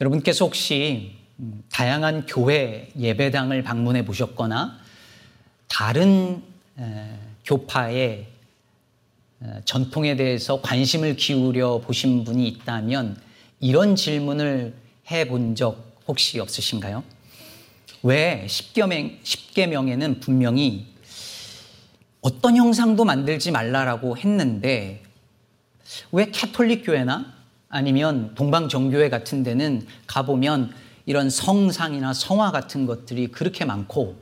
여러분께서 혹시 다양한 교회 예배당을 방문해 보셨거나 다른 교파의 전통에 대해서 관심을 기울여 보신 분이 있다면 이런 질문을 해본 적 혹시 없으신가요? 왜 10계명에는 분명히 어떤 형상도 만들지 말라라고 했는데 왜 캐톨릭 교회나 아니면 동방정교회 같은 데는 가보면 이런 성상이나 성화 같은 것들이 그렇게 많고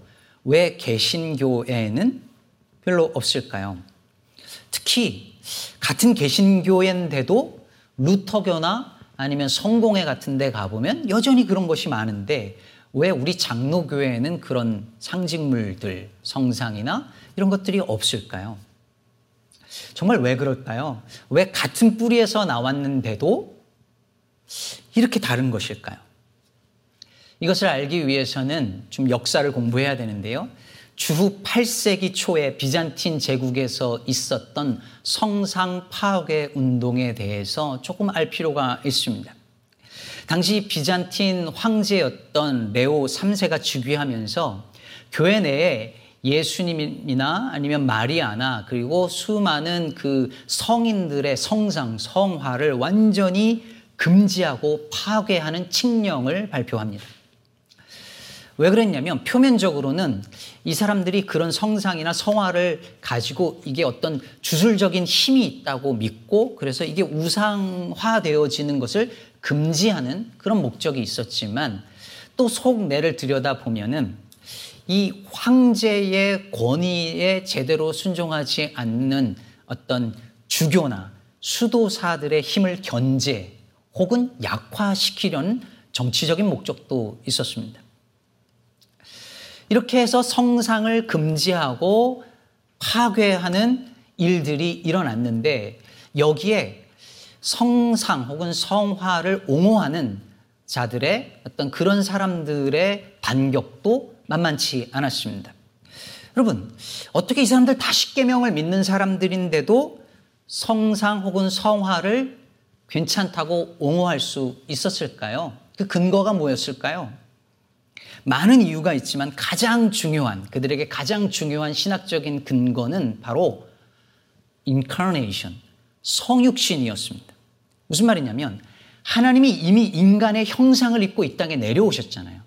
왜 개신교회에는 별로 없을까요? 특히 같은 개신교회인데도 루터교나 아니면 성공회 같은 데 가보면 여전히 그런 것이 많은데 왜 우리 장로교회에는 그런 상징물들, 성상이나 이런 것들이 없을까요? 정말 왜 그럴까요? 왜 같은 뿌리에서 나왔는데도 이렇게 다른 것일까요? 이것을 알기 위해서는 좀 역사를 공부해야 되는데요. 주후 8세기 초에 비잔틴 제국에서 있었던 성상 파괴 운동에 대해서 조금 알 필요가 있습니다. 당시 비잔틴 황제였던 레오 3세가 즉위하면서 교회 내에 예수님이나 아니면 마리아나 그리고 수많은 그 성인들의 성상, 성화를 완전히 금지하고 파괴하는 칙령을 발표합니다. 왜 그랬냐면 표면적으로는 이 사람들이 그런 성상이나 성화를 가지고 이게 어떤 주술적인 힘이 있다고 믿고 그래서 이게 우상화되어지는 것을 금지하는 그런 목적이 있었지만 또 속내를 들여다보면은 이 황제의 권위에 제대로 순종하지 않는 어떤 주교나 수도사들의 힘을 견제 혹은 약화시키려는 정치적인 목적도 있었습니다. 이렇게 해서 성상을 금지하고 파괴하는 일들이 일어났는데 여기에 성상 혹은 성화를 옹호하는 자들의 어떤 그런 사람들의 반격도 만만치 않았습니다. 여러분, 어떻게 이 사람들 다 십계명을 믿는 사람들인데도 성상 혹은 성화를 괜찮다고 옹호할 수 있었을까요? 그 근거가 뭐였을까요? 많은 이유가 있지만 그들에게 가장 중요한 신학적인 근거는 바로 인카네이션, 성육신이었습니다. 무슨 말이냐면 하나님이 이미 인간의 형상을 입고 이 땅에 내려오셨잖아요.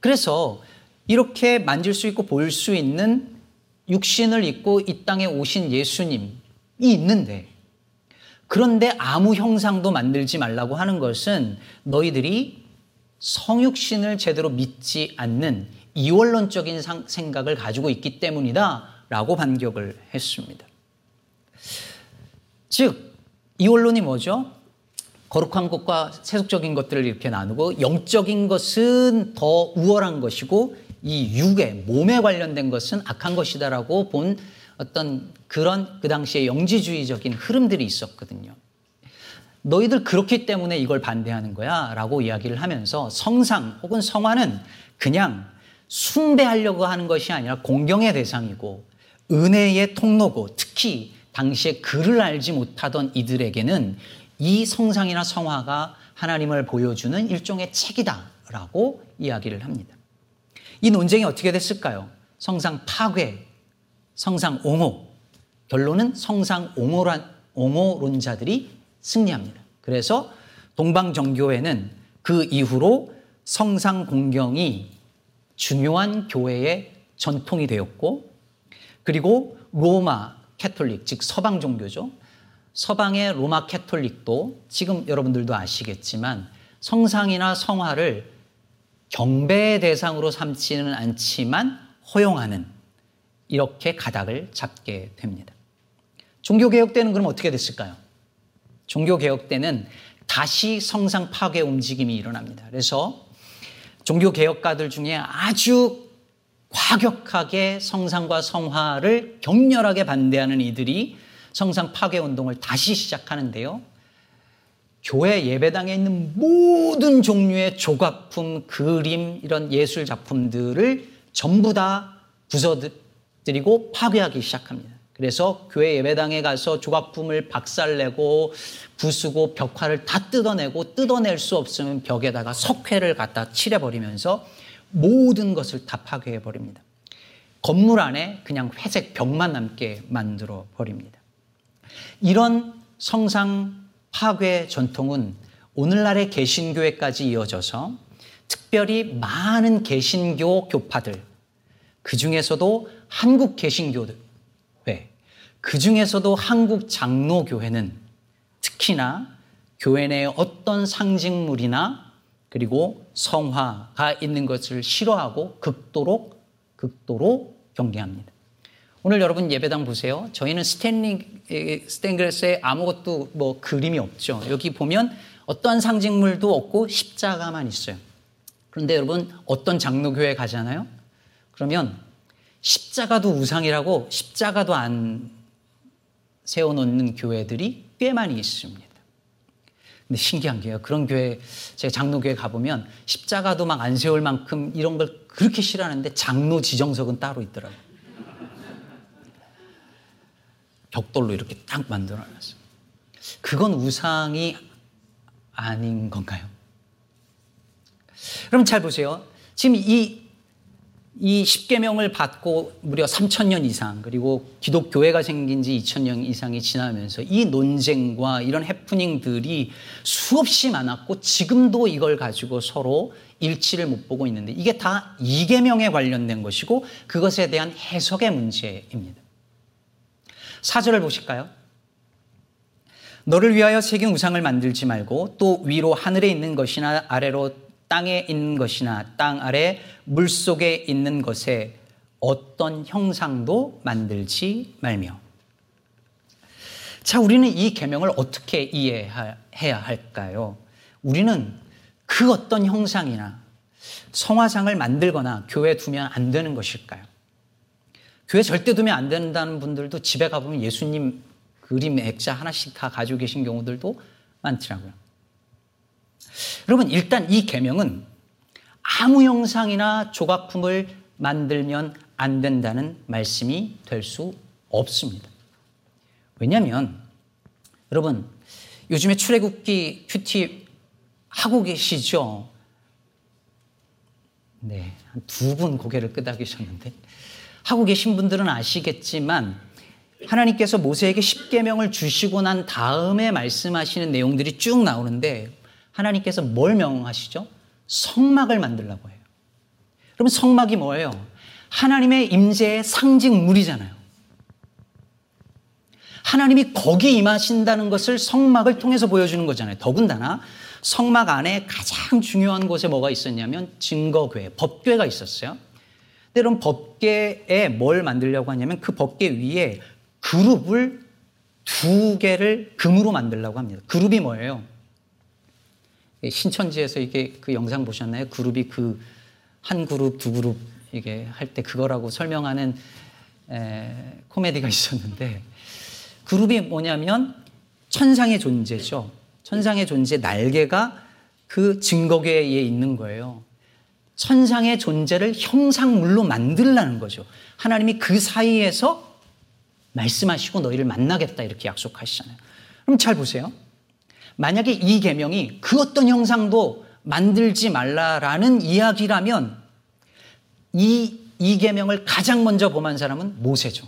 그래서 이렇게 만질 수 있고 볼 수 있는 육신을 입고 이 땅에 오신 예수님이 있는데 그런데 아무 형상도 만들지 말라고 하는 것은 너희들이 성육신을 제대로 믿지 않는 이원론적인 생각을 가지고 있기 때문이다 라고 반격을 했습니다. 즉, 이원론이 뭐죠? 거룩한 것과 세속적인 것들을 이렇게 나누고 영적인 것은 더 우월한 것이고 이 육에, 몸에 관련된 것은 악한 것이다라고 본 어떤 그런 그 당시의 영지주의적인 흐름들이 있었거든요. 너희들 그렇기 때문에 이걸 반대하는 거야 라고 이야기를 하면서 성상 혹은 성화는 그냥 숭배하려고 하는 것이 아니라 공경의 대상이고 은혜의 통로고 특히 당시에 글을 알지 못하던 이들에게는 이 성상이나 성화가 하나님을 보여주는 일종의 책이다라고 이야기를 합니다. 이 논쟁이 어떻게 됐을까요? 성상 파괴, 성상 옹호, 결론은 성상 옹호론자들이 승리합니다. 그래서 동방정교회는 그 이후로 성상 공경이 중요한 교회의 전통이 되었고 그리고 로마 캐톨릭, 즉 서방 종교죠. 서방의 로마 캐톨릭도 지금 여러분들도 아시겠지만 성상이나 성화를 경배의 대상으로 삼지는 않지만 허용하는 이렇게 가닥을 잡게 됩니다. 종교개혁 때는 그럼 어떻게 됐을까요? 종교개혁 때는 다시 성상 파괴 움직임이 일어납니다. 그래서 종교개혁가들 중에 아주 과격하게 성상과 성화를 격렬하게 반대하는 이들이 성상 파괴 운동을 다시 시작하는데요. 교회 예배당에 있는 모든 종류의 조각품, 그림, 이런 예술 작품들을 전부 다 부숴드리고 파괴하기 시작합니다. 그래서 교회 예배당에 가서 조각품을 박살내고 부수고 벽화를 다 뜯어낼 수 없으면 벽에다가 석회를 갖다 칠해버리면서 모든 것을 다 파괴해버립니다. 건물 안에 그냥 회색 벽만 남게 만들어버립니다. 이런 성상 파괴 전통은 오늘날의 개신교회까지 이어져서 특별히 많은 개신교 교파들, 그 중에서도 한국 개신교들, 그 중에서도 한국 장로교회는 특히나 교회 내에 어떤 상징물이나 그리고 성화가 있는 것을 싫어하고 극도로 경계합니다. 오늘 여러분 예배당 보세요. 저희는 스테인글라스에 아무것도 그림이 없죠. 여기 보면 어떠한 상징물도 없고 십자가만 있어요. 그런데 여러분 어떤 장로교회에 가잖아요. 그러면 십자가도 우상이라고 십자가도 안 세워놓는 교회들이 꽤 많이 있습니다. 근데 신기한 게요. 그런 교회, 제가 장로교회 가보면 십자가도 막 안 세울 만큼 이런 걸 그렇게 싫어하는데 장로 지정석은 따로 있더라고요. 벽돌로 이렇게 딱 만들어놨어요. 그건 우상이 아닌 건가요? 그럼 잘 보세요. 지금 이 10계명을 받고 무려 3,000년 이상, 그리고 기독교회가 생긴 지 2,000년 이상이 지나면서 이 논쟁과 이런 해프닝들이 수없이 많았고 지금도 이걸 가지고 서로 일치를 못 보고 있는데 이게 다 2계명에 관련된 것이고 그것에 대한 해석의 문제입니다. 4절을 보실까요? 너를 위하여 새긴 우상을 만들지 말고 또 위로 하늘에 있는 것이나 아래로 땅에 있는 것이나 땅 아래 물속에 있는 것에 어떤 형상도 만들지 말며. 자, 우리는 이 계명을 어떻게 이해해야 할까요? 우리는 그 어떤 형상이나 성화상을 만들거나 교회에 두면 안 되는 것일까요? 교회에 절대 두면 안 된다는 분들도 집에 가보면 예수님 그림 액자 하나씩 다 가지고 계신 경우들도 많더라고요. 여러분 일단 이 계명은 아무 형상이나 조각품을 만들면 안 된다는 말씀이 될 수 없습니다. 왜냐하면 여러분 요즘에 출애굽기 큐티 하고 계시죠? 네, 한 두 분 고개를 끄덕이셨는데 하고 계신 분들은 아시겠지만 하나님께서 모세에게 십계명을 주시고 난 다음에 말씀하시는 내용들이 쭉 나오는데 하나님께서 뭘 명하시죠? 성막을 만들라고 해요. 그럼 성막이 뭐예요? 하나님의 임재의 상징물이잖아요. 하나님이 거기 임하신다는 것을 성막을 통해서 보여주는 거잖아요. 더군다나 성막 안에 가장 중요한 곳에 뭐가 있었냐면 증거궤, 법궤가 있었어요. 근데 이런 법궤에 뭘 만들려고 하냐면 그 법궤 위에 그룹을 2개를 금으로 만들려고 합니다. 그룹이 뭐예요? 신천지에서 이게 그 영상 보셨나요? 그룹이 그 한 그룹, 두 그룹 이게 할 때 그거라고 설명하는 코미디가 있었는데 그룹이 뭐냐면 천상의 존재죠. 천상의 존재 날개가 그 증거궤에 있는 거예요. 천상의 존재를 형상물로 만들라는 거죠. 하나님이 그 사이에서 말씀하시고 너희를 만나겠다 이렇게 약속하시잖아요. 그럼 잘 보세요. 만약에 이 계명이 그 어떤 형상도 만들지 말라라는 이야기라면 이 계명을 가장 먼저 범한 사람은 모세죠.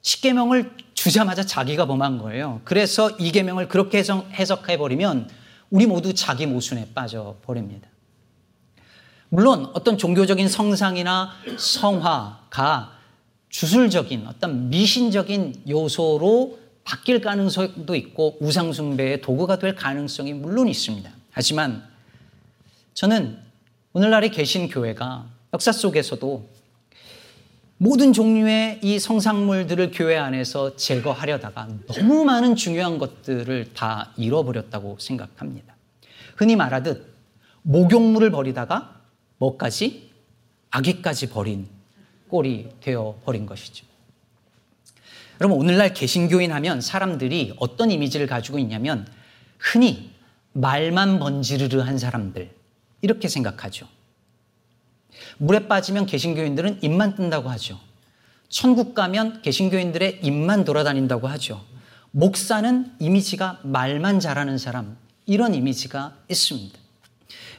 십계명을 주자마자 자기가 범한 거예요. 그래서 이 계명을 그렇게 해석해버리면 우리 모두 자기 모순에 빠져버립니다. 물론 어떤 종교적인 성상이나 성화가 주술적인 어떤 미신적인 요소로 바뀔 가능성도 있고 우상숭배의 도구가 될 가능성이 물론 있습니다. 하지만 저는 오늘날에 계신 교회가 역사 속에서도 모든 종류의 이 성상물들을 교회 안에서 제거하려다가 너무 많은 중요한 것들을 다 잃어버렸다고 생각합니다. 흔히 말하듯 목욕물을 버리다가 뭐까지? 아기까지 버린 꼴이 되어버린 것이죠. 여러분 오늘날 개신교인 하면 사람들이 어떤 이미지를 가지고 있냐면 흔히 말만 번지르르 한 사람들 이렇게 생각하죠. 물에 빠지면 개신교인들은 입만 뜬다고 하죠. 천국 가면 개신교인들의 입만 돌아다닌다고 하죠. 목사는 이미지가 말만 잘하는 사람, 이런 이미지가 있습니다.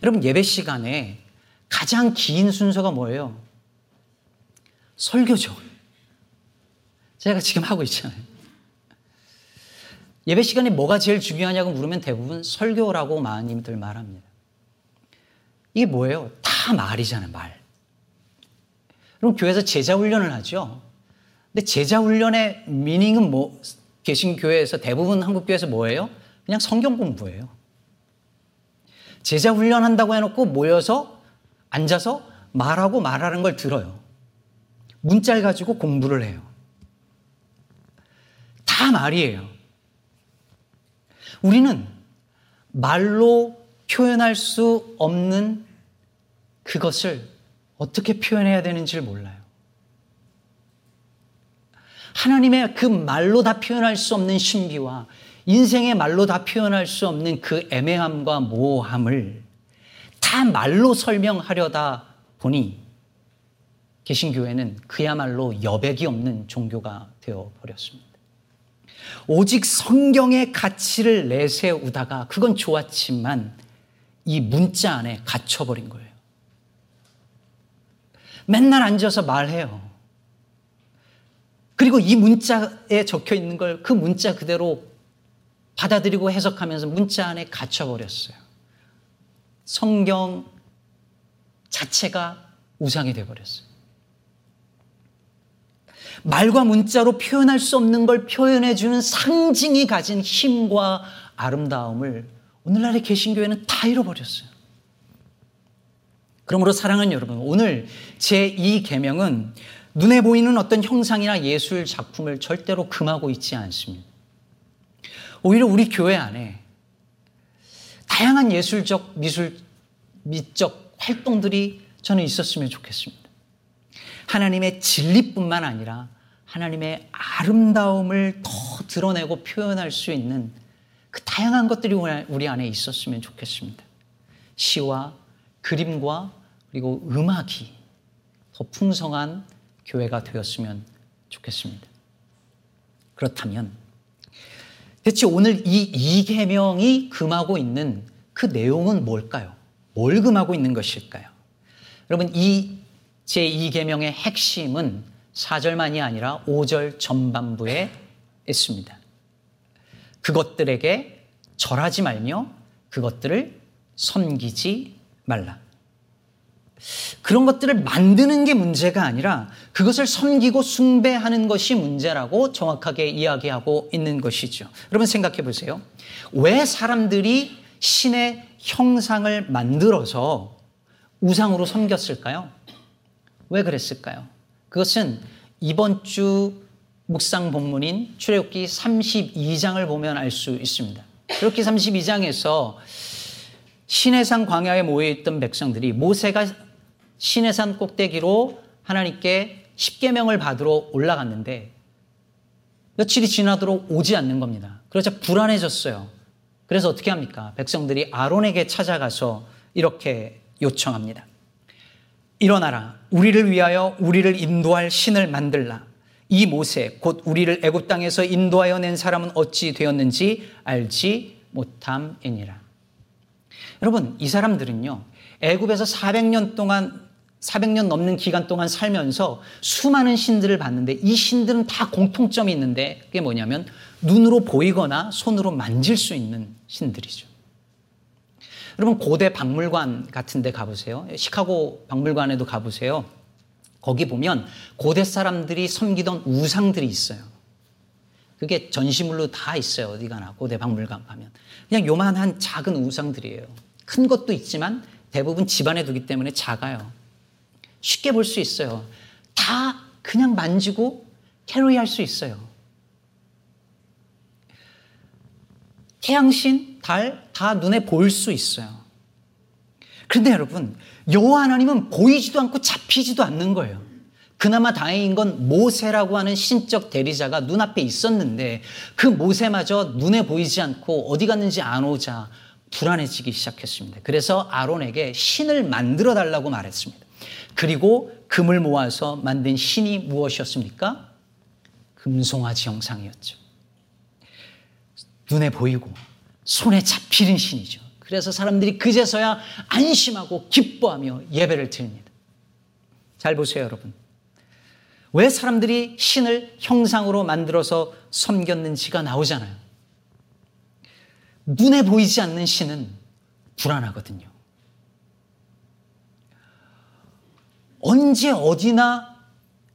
여러분, 예배 시간에 가장 긴 순서가 뭐예요? 설교죠. 제가 지금 하고 있잖아요. 예배 시간에 뭐가 제일 중요하냐고 물으면 대부분 설교라고 많이들 말합니다. 이게 뭐예요? 다 말이잖아요, 말. 그럼 교회에서 제자 훈련을 하죠. 근데 제자 훈련의 미닝은 뭐, 개신교회에서 대부분 한국교회에서 뭐예요? 그냥 성경 공부예요. 제자 훈련한다고 해놓고 모여서 앉아서 말하고 말하는 걸 들어요. 문자를 가지고 공부를 해요. 다 말이에요. 우리는 말로 표현할 수 없는 그것을 어떻게 표현해야 되는지를 몰라요. 하나님의 그 말로 다 표현할 수 없는 신비와 인생의 말로 다 표현할 수 없는 그 애매함과 모호함을 다 말로 설명하려다 보니 개신교회는 그야말로 여백이 없는 종교가 되어버렸습니다. 오직 성경의 가치를 내세우다가 그건 좋았지만 이 문자 안에 갇혀버린 거예요. 맨날 앉아서 말해요. 그리고 이 문자에 적혀 있는 걸 그 문자 그대로 받아들이고 해석하면서 문자 안에 갇혀버렸어요. 성경 자체가 우상이 되어버렸어요. 말과 문자로 표현할 수 없는 걸 표현해주는 상징이 가진 힘과 아름다움을 오늘날의 개신교회는 다 잃어버렸어요. 그러므로 사랑하는 여러분, 오늘 제2계명은 눈에 보이는 어떤 형상이나 예술 작품을 절대로 금하고 있지 않습니다. 오히려 우리 교회 안에 다양한 예술적, 미적 활동들이 저는 있었으면 좋겠습니다. 하나님의 진리뿐만 아니라 하나님의 아름다움을 더 드러내고 표현할 수 있는 그 다양한 것들이 우리 안에 있었으면 좋겠습니다. 시와 그림과 그리고 음악이 더 풍성한 교회가 되었으면 좋겠습니다. 그렇다면 대체 오늘 이 2계명이 금하고 있는 그 내용은 뭘까요? 뭘 금하고 있는 것일까요? 여러분, 이 제2계명의 핵심은 4절만이 아니라 5절 전반부에 있습니다. 그것들에게 절하지 말며 그것들을 섬기지 말라. 그런 것들을 만드는 게 문제가 아니라 그것을 섬기고 숭배하는 것이 문제라고 정확하게 이야기하고 있는 것이죠. 여러분, 생각해 보세요. 왜 사람들이 신의 형상을 만들어서 우상으로 섬겼을까요? 왜 그랬을까요? 그것은 이번 주 묵상 본문인 출애굽기 32장을 보면 알 수 있습니다. 출애굽기 32장에서 시내산 광야에 모여있던 백성들이 모세가 시내산 꼭대기로 하나님께 십계명을 받으러 올라갔는데 며칠이 지나도록 오지 않는 겁니다. 그래서 불안해졌어요. 그래서 어떻게 합니까? 백성들이 아론에게 찾아가서 이렇게 요청합니다. 일어나라, 우리를 위하여 우리를 인도할 신을 만들라. 이 모세 곧 우리를 애굽 땅에서 인도하여 낸 사람은 어찌 되었는지 알지 못함이니라. 여러분, 이 사람들은요, 애굽에서 400년 동안, 400년 넘는 기간 동안 살면서 수많은 신들을 봤는데 이 신들은 다 공통점이 있는데 그게 뭐냐면 눈으로 보이거나 손으로 만질 수 있는 신들이죠. 여러분, 고대 박물관 같은 데 가보세요. 시카고 박물관에도 가보세요. 거기 보면 고대 사람들이 섬기던 우상들이 있어요. 그게 전시물로 다 있어요. 어디가나 고대 박물관 가면 그냥 요만한 작은 우상들이에요. 큰 것도 있지만 대부분 집안에 두기 때문에 작아요. 쉽게 볼 수 있어요. 다 그냥 만지고 캐리할 수 있어요. 태양신, 달 다 눈에 보일 수 있어요. 그런데 여러분, 여호와 하나님은 보이지도 않고 잡히지도 않는 거예요. 그나마 다행인 건 모세라고 하는 신적 대리자가 눈앞에 있었는데 그 모세마저 눈에 보이지 않고 어디 갔는지 안 오자 불안해지기 시작했습니다. 그래서 아론에게 신을 만들어 달라고 말했습니다. 그리고 금을 모아서 만든 신이 무엇이었습니까? 금송아지 형상이었죠. 눈에 보이고 손에 잡히는 신이죠. 그래서 사람들이 그제서야 안심하고 기뻐하며 예배를 드립니다. 잘 보세요, 여러분. 왜 사람들이 신을 형상으로 만들어서 섬겼는지가 나오잖아요. 눈에 보이지 않는 신은 불안하거든요. 언제 어디나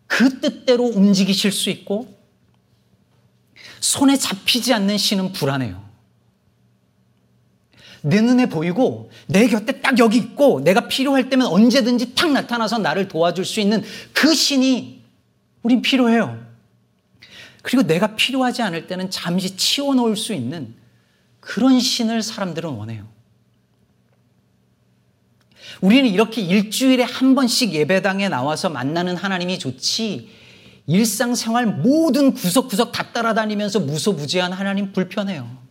그 뜻대로 움직이실 수 있고 손에 잡히지 않는 신은 불안해요. 내 눈에 보이고 내 곁에 딱 여기 있고 내가 필요할 때면 언제든지 탁 나타나서 나를 도와줄 수 있는 그 신이 우린 필요해요. 그리고 내가 필요하지 않을 때는 잠시 치워놓을 수 있는 그런 신을 사람들은 원해요. 우리는 이렇게 일주일에 한 번씩 예배당에 나와서 만나는 하나님이 좋지 일상생활 모든 구석구석 다 따라다니면서 무소부지한 하나님 불편해요.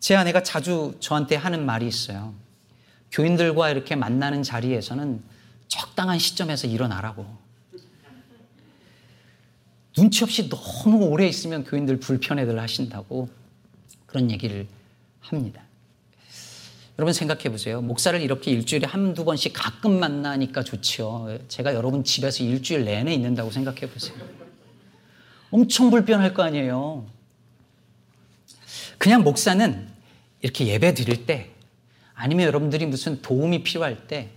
제 아내가 자주 저한테 하는 말이 있어요. 교인들과 이렇게 만나는 자리에서는 적당한 시점에서 일어나라고. 눈치 없이 너무 오래 있으면 교인들 불편해들 하신다고 그런 얘기를 합니다. 여러분 생각해 보세요. 목사를 이렇게 일주일에 한두 번씩 가끔 만나니까 좋지요. 제가 여러분 집에서 일주일 내내 있는다고 생각해 보세요. 엄청 불편할 거 아니에요. 그냥 목사는 이렇게 예배 드릴 때 아니면 여러분들이 무슨 도움이 필요할 때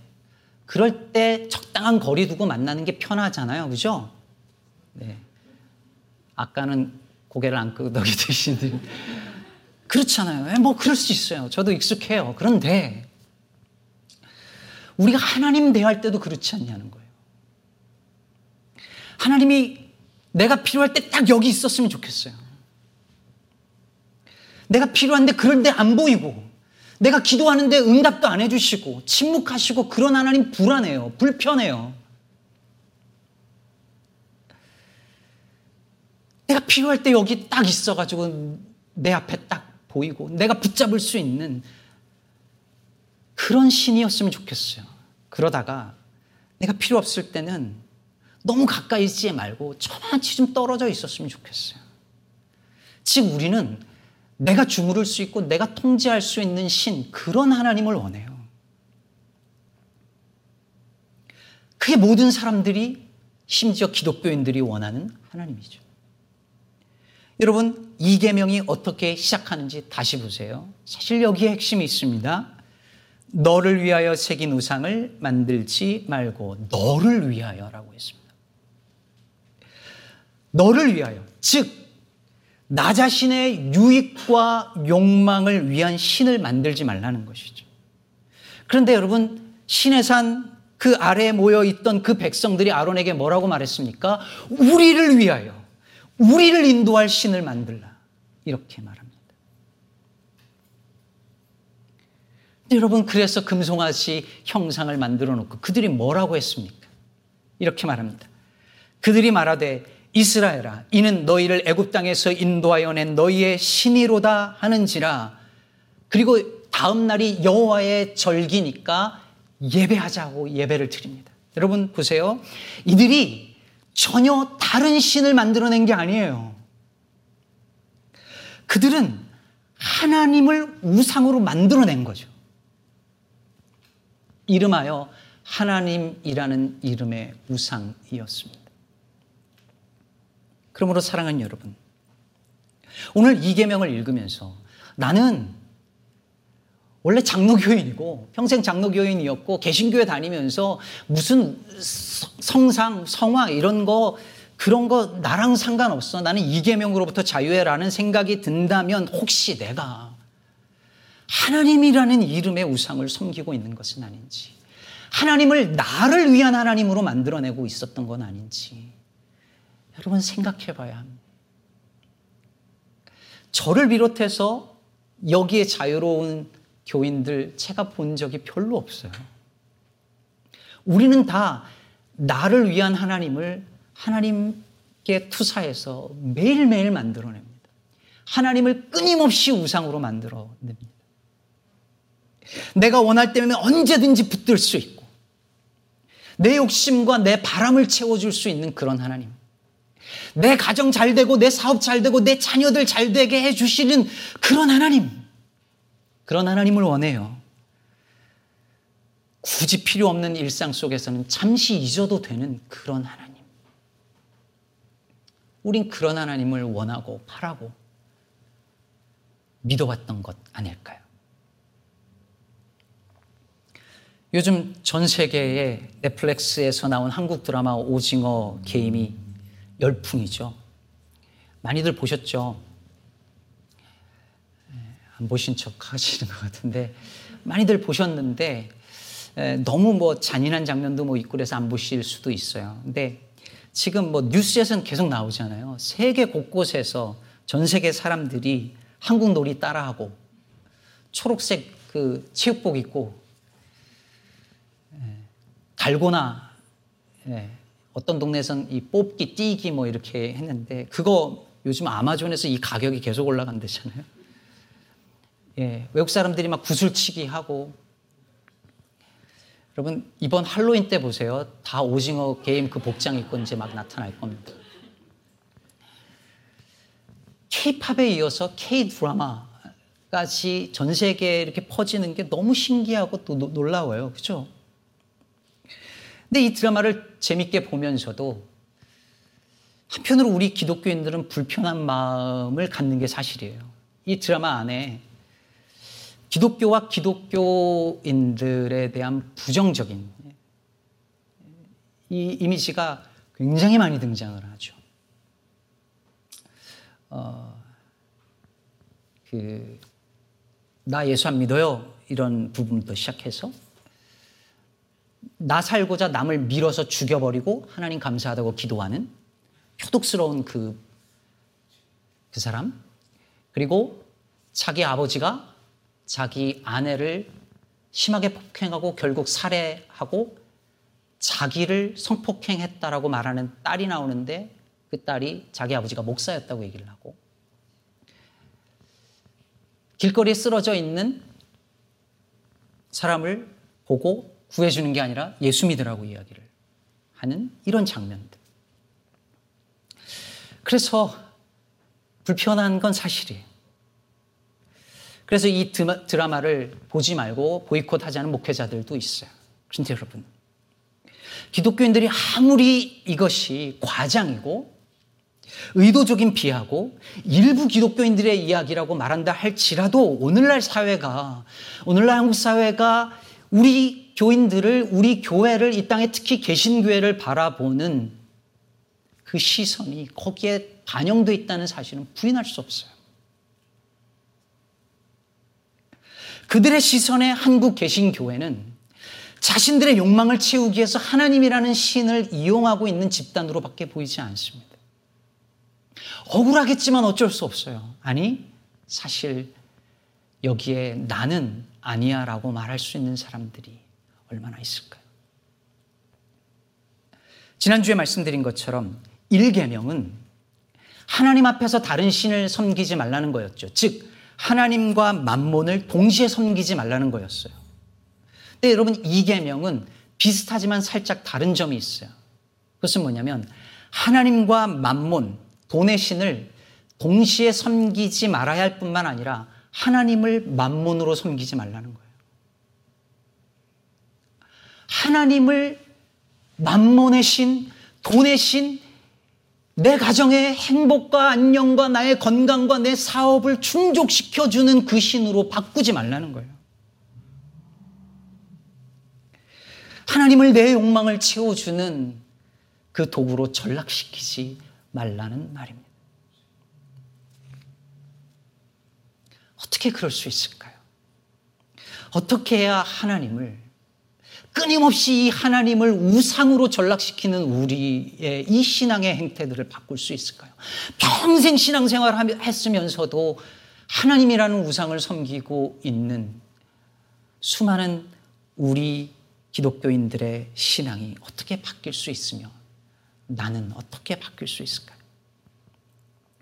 그럴 때 적당한 거리 두고 만나는 게 편하잖아요. 그죠? 네. 아까는 고개를 안 끄덕이듯이 그렇잖아요. 뭐 그럴 수 있어요. 저도 익숙해요. 그런데 우리가 하나님 대할 때도 그렇지 않냐는 거예요. 하나님이 내가 필요할 때 딱 여기 있었으면 좋겠어요. 내가 필요한데 그런데 안 보이고 내가 기도하는데 응답도 안 해주시고 침묵하시고 그런 하나님 불안해요. 불편해요. 내가 필요할 때 여기 딱 있어가지고 내 앞에 딱 보이고 내가 붙잡을 수 있는 그런 신이었으면 좋겠어요. 그러다가 내가 필요 없을 때는 너무 가까이 있지 말고 저만치 좀 떨어져 있었으면 좋겠어요. 즉 우리는 내가 주무를 수 있고 내가 통제할 수 있는 신, 그런 하나님을 원해요. 그게 모든 사람들이 심지어 기독교인들이 원하는 하나님이죠. 여러분, 2계명이 어떻게 시작하는지 다시 보세요. 사실 여기에 핵심이 있습니다. 너를 위하여 새긴 우상을 만들지 말고 너를 위하여라고 했습니다. 너를 위하여, 즉 나 자신의 유익과 욕망을 위한 신을 만들지 말라는 것이죠. 그런데 여러분, 신의 산 그 아래에 모여 있던 그 백성들이 아론에게 뭐라고 말했습니까? 우리를 위하여, 우리를 인도할 신을 만들라, 이렇게 말합니다. 여러분, 그래서 금송아지 형상을 만들어 놓고 그들이 뭐라고 했습니까? 이렇게 말합니다. 그들이 말하되 이스라엘아, 이는 너희를 애굽 땅에서 인도하여 낸 너희의 신이로다 하는지라. 그리고 다음 날이 여호와의 절기니까 예배하자고 예배를 드립니다. 여러분 보세요. 이들이 전혀 다른 신을 만들어낸 게 아니에요. 그들은 하나님을 우상으로 만들어낸 거죠. 이름하여 하나님이라는 이름의 우상이었습니다. 그러므로 사랑하는 여러분, 오늘 이 계명을 읽으면서 나는 원래 장로교인이고 평생 장로교인이었고 개신교회 다니면서 무슨 성상, 성화 이런 거 그런 거 나랑 상관없어. 나는 이 계명으로부터 자유해라는 생각이 든다면 혹시 내가 하나님이라는 이름의 우상을 섬기고 있는 것은 아닌지, 하나님을 나를 위한 하나님으로 만들어내고 있었던 건 아닌지 여러분 생각해봐야 합니다. 저를 비롯해서 여기에 자유로운 교인들 제가 본 적이 별로 없어요. 우리는 다 나를 위한 하나님을 하나님께 투사해서 매일매일 만들어냅니다. 하나님을 끊임없이 우상으로 만들어냅니다. 내가 원할 때면 언제든지 붙들 수 있고 내 욕심과 내 바람을 채워줄 수 있는 그런 하나님, 내 가정 잘 되고 내 사업 잘 되고 내 자녀들 잘 되게 해주시는 그런 하나님, 그런 하나님을 원해요. 굳이 필요 없는 일상 속에서는 잠시 잊어도 되는 그런 하나님, 우린 그런 하나님을 원하고 바라고 믿어왔던 것 아닐까요? 요즘 전 세계에 넷플릭스에서 나온 한국 드라마 오징어 게임이 열풍이죠. 많이들 보셨죠? 안 보신 척 하시는 것 같은데 많이들 보셨는데 너무 잔인한 장면도 있고 그래서 안 보실 수도 있어요. 근데 지금 뉴스에서는 계속 나오잖아요. 세계 곳곳에서 전 세계 사람들이 한국 놀이 따라하고 초록색 체육복 입고 달고나 어떤 동네에서는 이 뽑기, 뛰기 이렇게 했는데 그거 요즘 아마존에서 이 가격이 계속 올라간대잖아요. 예, 외국 사람들이 구슬치기 하고. 여러분 이번 할로윈 때 보세요. 다 오징어 게임 복장 입고 이제 나타날 겁니다. K-팝에 이어서 K-드라마까지 전 세계에 이렇게 퍼지는 게 너무 신기하고 또 놀라워요. 그죠? 근데 이 드라마를 재밌게 보면서도 한편으로 우리 기독교인들은 불편한 마음을 갖는 게 사실이에요. 이 드라마 안에 기독교와 기독교인들에 대한 부정적인 이 이미지가 굉장히 많이 등장을 하죠. 나 예수 안 믿어요 이런 부분부터 시작해서 나 살고자 남을 밀어서 죽여버리고 하나님 감사하다고 기도하는 표독스러운 그 사람, 그리고 자기 아버지가 자기 아내를 심하게 폭행하고 결국 살해하고 자기를 성폭행했다라고 말하는 딸이 나오는데 그 딸이 자기 아버지가 목사였다고 얘기를 하고, 길거리에 쓰러져 있는 사람을 보고 구해주는 게 아니라 예수 믿으라고 이야기를 하는 이런 장면들. 그래서 불편한 건 사실이에요. 그래서 이 드라마를 보지 말고 보이콧하자는 목회자들도 있어요. 그런데 여러분, 기독교인들이 아무리 이것이 과장이고 의도적인 비하고 일부 기독교인들의 이야기라고 말한다 할지라도 오늘날 한국 사회가 우리 교인들을, 우리 교회를, 이 땅에 특히 개신교회를 바라보는 그 시선이 거기에 반영되어 있다는 사실은 부인할 수 없어요. 그들의 시선에 한국 개신교회는 자신들의 욕망을 채우기 위해서 하나님이라는 신을 이용하고 있는 집단으로밖에 보이지 않습니다. 억울하겠지만 어쩔 수 없어요. 아니, 사실 여기에 나는 아니야 라고 말할 수 있는 사람들이 얼마나 있을까요? 지난주에 말씀드린 것처럼 1계명은 하나님 앞에서 다른 신을 섬기지 말라는 거였죠. 즉 하나님과 만몬을 동시에 섬기지 말라는 거였어요. 근데 여러분, 이 계명은 비슷하지만 살짝 다른 점이 있어요. 그것은 뭐냐면 하나님과 만몬, 돈의 신을 동시에 섬기지 말아야 할 뿐만 아니라 하나님을 만몬으로 섬기지 말라는 거예요. 하나님을 만몬의 신, 돈의 신, 내 가정의 행복과 안녕과 나의 건강과 내 사업을 충족시켜주는 그 신으로 바꾸지 말라는 거예요. 하나님을 내 욕망을 채워주는 그 도구로 전락시키지 말라는 말입니다. 어떻게 그럴 수 있을까요? 어떻게 해야 하나님을, 끊임없이 이 하나님을 우상으로 전락시키는 우리의 이 신앙의 행태들을 바꿀 수 있을까요? 평생 신앙생활을 했으면서도 하나님이라는 우상을 섬기고 있는 수많은 우리 기독교인들의 신앙이 어떻게 바뀔 수 있으며 나는 어떻게 바뀔 수 있을까요?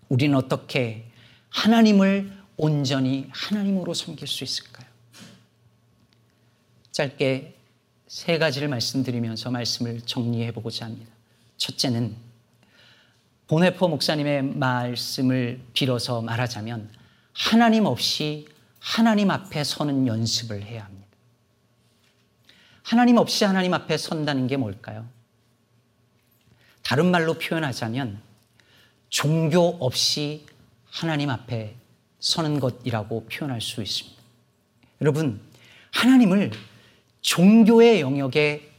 우리는 어떻게 하나님을 온전히 하나님으로 섬길 수 있을까요? 짧게 세 가지를 말씀드리면서 말씀을 정리해보고자 합니다. 첫째는 보네포 목사님의 말씀을 빌어서 말하자면 하나님 없이 하나님 앞에 서는 연습을 해야 합니다. 하나님 없이 하나님 앞에 선다는 게 뭘까요? 다른 말로 표현하자면 종교 없이 하나님 앞에 서는 것이라고 표현할 수 있습니다. 여러분, 하나님을 종교의 영역에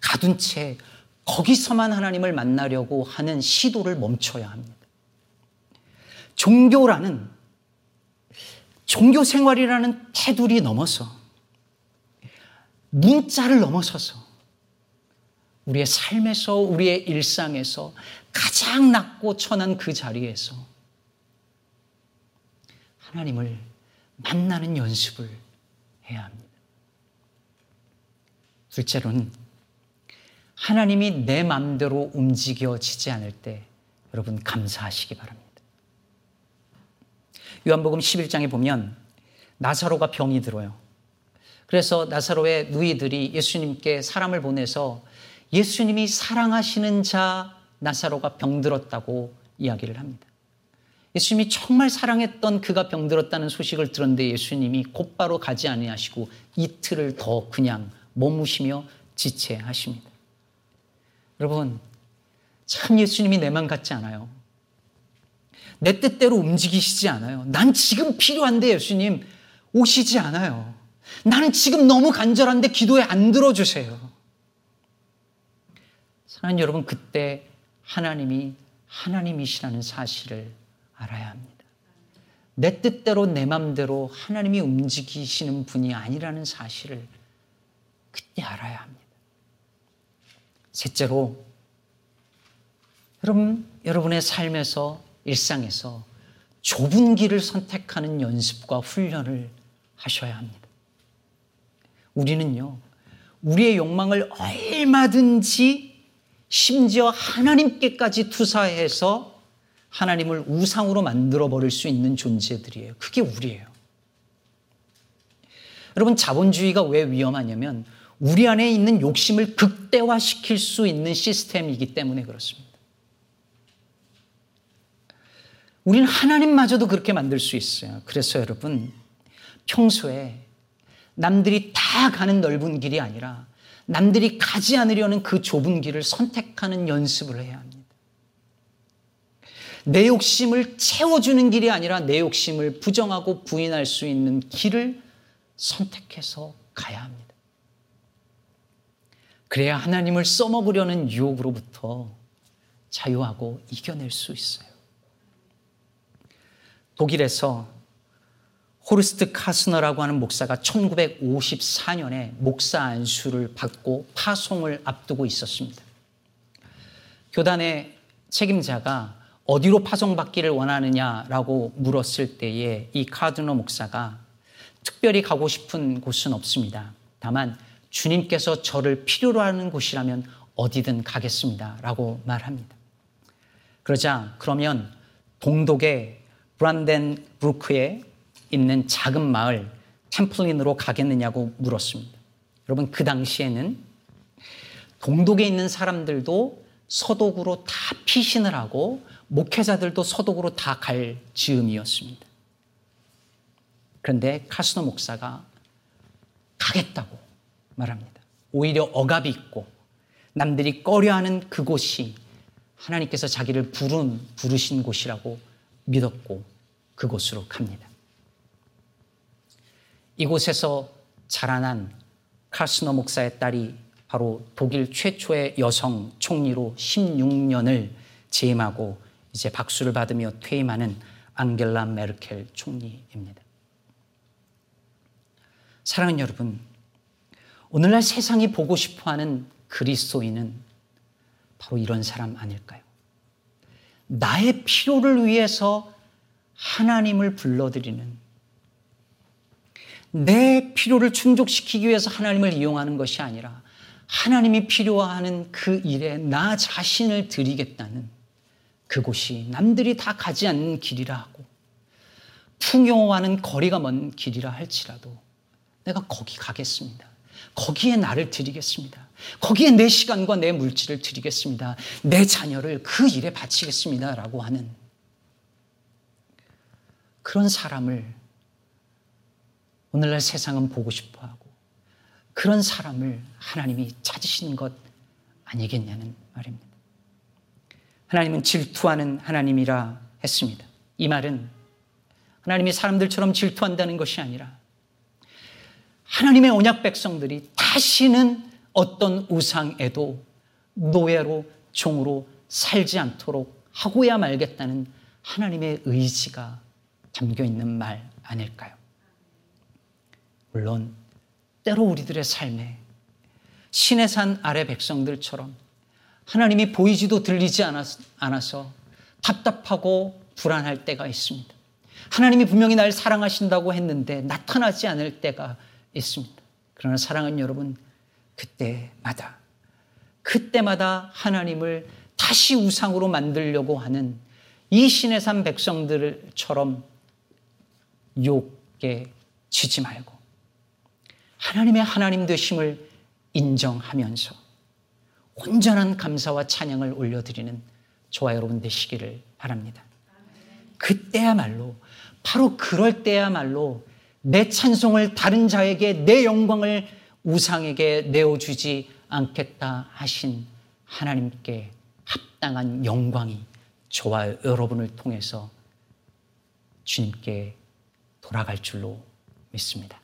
가둔 채 거기서만 하나님을 만나려고 하는 시도를 멈춰야 합니다. 종교라는, 종교 생활이라는 테두리 넘어서, 문자를 넘어서서 우리의 삶에서, 우리의 일상에서 가장 낮고 천한 그 자리에서 하나님을 만나는 연습을 해야 합니다. 둘째로는 하나님이 내 마음대로 움직여지지 않을 때 여러분 감사하시기 바랍니다. 요한복음 11장에 보면 나사로가 병이 들어요. 그래서 나사로의 누이들이 예수님께 사람을 보내서 예수님이 사랑하시는 자 나사로가 병들었다고 이야기를 합니다. 예수님이 정말 사랑했던 그가 병들었다는 소식을 들었는데 예수님이 곧바로 가지 아니하시고 이틀을 더 그냥 머무시며 지체하십니다. 여러분, 참 예수님이 내만 같지 않아요. 내 뜻대로 움직이시지 않아요. 난 지금 필요한데 예수님 오시지 않아요. 나는 지금 너무 간절한데 기도에 안 들어주세요. 사랑하는 여러분, 그때 하나님이 하나님이시라는 사실을 알아야 합니다. 내 뜻대로 내 맘대로 하나님이 움직이시는 분이 아니라는 사실을 그때 알아야 합니다. 셋째로, 여러분의 삶에서, 일상에서 좁은 길을 선택하는 연습과 훈련을 하셔야 합니다. 우리는요, 우리의 욕망을 얼마든지 심지어 하나님께까지 투사해서 하나님을 우상으로 만들어버릴 수 있는 존재들이에요. 그게 우리예요. 여러분, 자본주의가 왜 위험하냐면 우리 안에 있는 욕심을 극대화시킬 수 있는 시스템이기 때문에 그렇습니다. 우리는 하나님마저도 그렇게 만들 수 있어요. 그래서 여러분, 평소에 남들이 다 가는 넓은 길이 아니라 남들이 가지 않으려는 그 좁은 길을 선택하는 연습을 해야 합니다. 내 욕심을 채워주는 길이 아니라 내 욕심을 부정하고 부인할 수 있는 길을 선택해서 가야 합니다. 그래야 하나님을 써먹으려는 유혹으로부터 자유하고 이겨낼 수 있어요. 독일에서 호르스트 카스너라고 하는 목사가 1954년에 목사 안수를 받고 파송을 앞두고 있었습니다. 교단의 책임자가 어디로 파송받기를 원하느냐라고 물었을 때에 이 카스너 목사가 특별히 가고 싶은 곳은 없습니다. 다만 주님께서 저를 필요로 하는 곳이라면 어디든 가겠습니다 라고 말합니다. 그러자 그러면 동독의 브란덴부르크에 있는 작은 마을 템플린으로 가겠느냐고 물었습니다. 여러분, 그 당시에는 동독에 있는 사람들도 서독으로 다 피신을 하고 목회자들도 서독으로 다 갈 즈음이었습니다. 그런데 카스노 목사가 가겠다고 말합니다. 오히려 억압이 있고 남들이 꺼려하는 그곳이 하나님께서 자기를 부르신 곳이라고 믿었고 그곳으로 갑니다. 이곳에서 자라난 카스노 목사의 딸이 바로 독일 최초의 여성 총리로 16년을 재임하고 이제 박수를 받으며 퇴임하는 앙겔라 메르켈 총리입니다. 사랑하는 여러분, 오늘날 세상이 보고 싶어하는 그리스도인은 바로 이런 사람 아닐까요? 나의 필요를 위해서 하나님을 불러들이는, 내 필요를 충족시키기 위해서 하나님을 이용하는 것이 아니라 하나님이 필요하는 그 일에 나 자신을 드리겠다는, 그곳이 남들이 다 가지 않는 길이라 하고 풍요와는 거리가 먼 길이라 할지라도 내가 거기 가겠습니다. 거기에 나를 드리겠습니다. 거기에 내 시간과 내 물질을 드리겠습니다. 내 자녀를 그 일에 바치겠습니다. 라고 하는 그런 사람을 오늘날 세상은 보고 싶어하고 그런 사람을 하나님이 찾으시는 것 아니겠냐는 말입니다. 하나님은 질투하는 하나님이라 했습니다. 이 말은 하나님이 사람들처럼 질투한다는 것이 아니라 하나님의 언약 백성들이 다시는 어떤 우상에도 노예로 종으로 살지 않도록 하고야 말겠다는 하나님의 의지가 담겨있는 말 아닐까요? 물론 때로 우리들의 삶에 신의 산 아래 백성들처럼 하나님이 보이지도 들리지 않아서 답답하고 불안할 때가 있습니다. 하나님이 분명히 날 사랑하신다고 했는데 나타나지 않을 때가 있습니다. 그러나 사랑하는 여러분, 그때마다 하나님을 다시 우상으로 만들려고 하는 이 신의 산 백성들처럼 욕에 지지 말고 하나님의 하나님 되심을 인정하면서 온전한 감사와 찬양을 올려드리는 저와 여러분 되시기를 바랍니다. 그때야말로, 바로 그럴 때야말로 내 찬송을 다른 자에게, 내 영광을 우상에게 내어주지 않겠다 하신 하나님께 합당한 영광이 저와 여러분을 통해서 주님께 돌아갈 줄로 믿습니다.